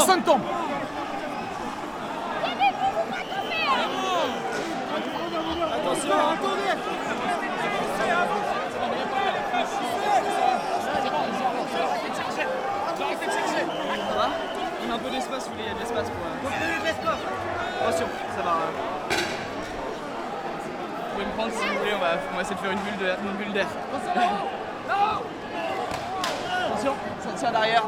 personne tombe. Attention, attendez. Ça va ? Il y a un peu d'espace, vous voulez, il y a de l'espace pour... Attention, ça va... Vous pouvez me prendre si vous voulez, on va essayer de faire une bulle d'air. Attention, ça tient derrière.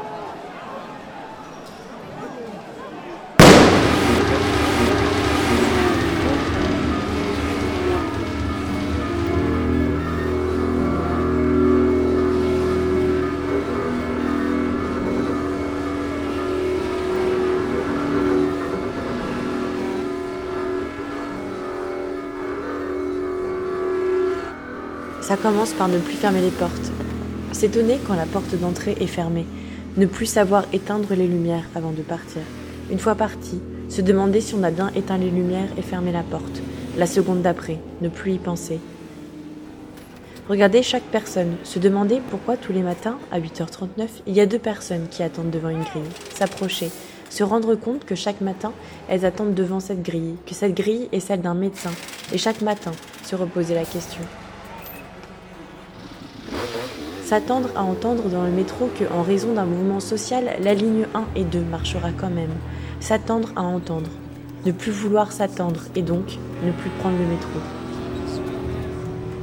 Ça commence par ne plus fermer les portes. S'étonner quand la porte d'entrée est fermée. Ne plus savoir éteindre les lumières avant de partir. Une fois parti, se demander si on a bien éteint les lumières et fermé la porte. La seconde d'après, ne plus y penser. Regarder chaque personne, se demander pourquoi tous les matins, à 8h39, il y a 2 personnes qui attendent devant une grille. S'approcher, se rendre compte que chaque matin, elles attendent devant cette grille, que cette grille est celle d'un médecin. Et chaque matin, se reposer la question. S'attendre à entendre dans le métro que, en raison d'un mouvement social, la ligne 1 et 2 marchera quand même. S'attendre à entendre. Ne plus vouloir s'attendre et donc ne plus prendre le métro.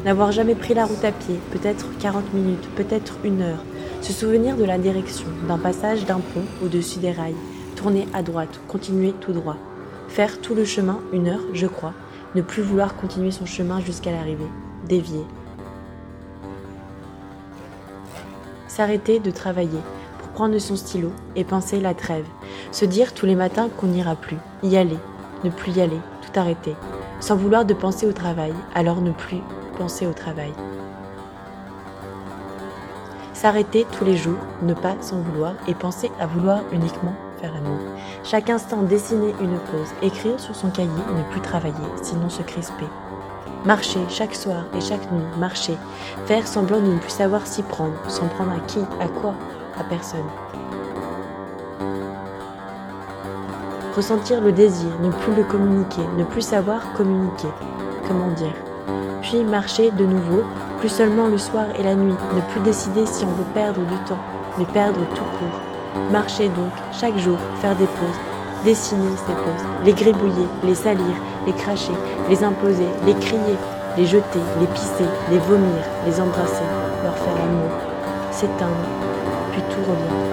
N'avoir jamais pris la route à pied, peut-être 40 minutes, peut-être 1 heure. Se souvenir de la direction, d'un passage d'un pont au-dessus des rails. Tourner à droite, continuer tout droit. Faire tout le chemin, 1 heure, je crois. Ne plus vouloir continuer son chemin jusqu'à l'arrivée. Dévier. S'arrêter de travailler pour prendre son stylo et penser la trêve. Se dire tous les matins qu'on n'ira plus. Y aller, ne plus y aller, tout arrêter. Sans vouloir de penser au travail, alors ne plus penser au travail. S'arrêter tous les jours, ne pas s'en vouloir et penser à vouloir uniquement faire l'amour. Chaque instant dessiner une pause, écrire sur son cahier, ne plus travailler, sinon se crisper. Marcher chaque soir et chaque nuit, marcher, faire semblant de ne plus savoir s'y prendre, s'en prendre à qui, à quoi, à personne. Ressentir le désir, ne plus le communiquer, ne plus savoir communiquer, comment dire. Puis marcher de nouveau, plus seulement le soir et la nuit, ne plus décider si on veut perdre du temps, mais perdre tout court. Marcher donc, chaque jour, faire des pauses. Dessiner ces pauses, les gribouiller, les salir, les cracher, les imposer, les crier, les jeter, les pisser, les vomir, les embrasser, leur faire l'amour, s'éteindre, puis tout revient.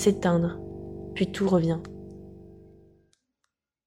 s'éteindre, puis tout revient.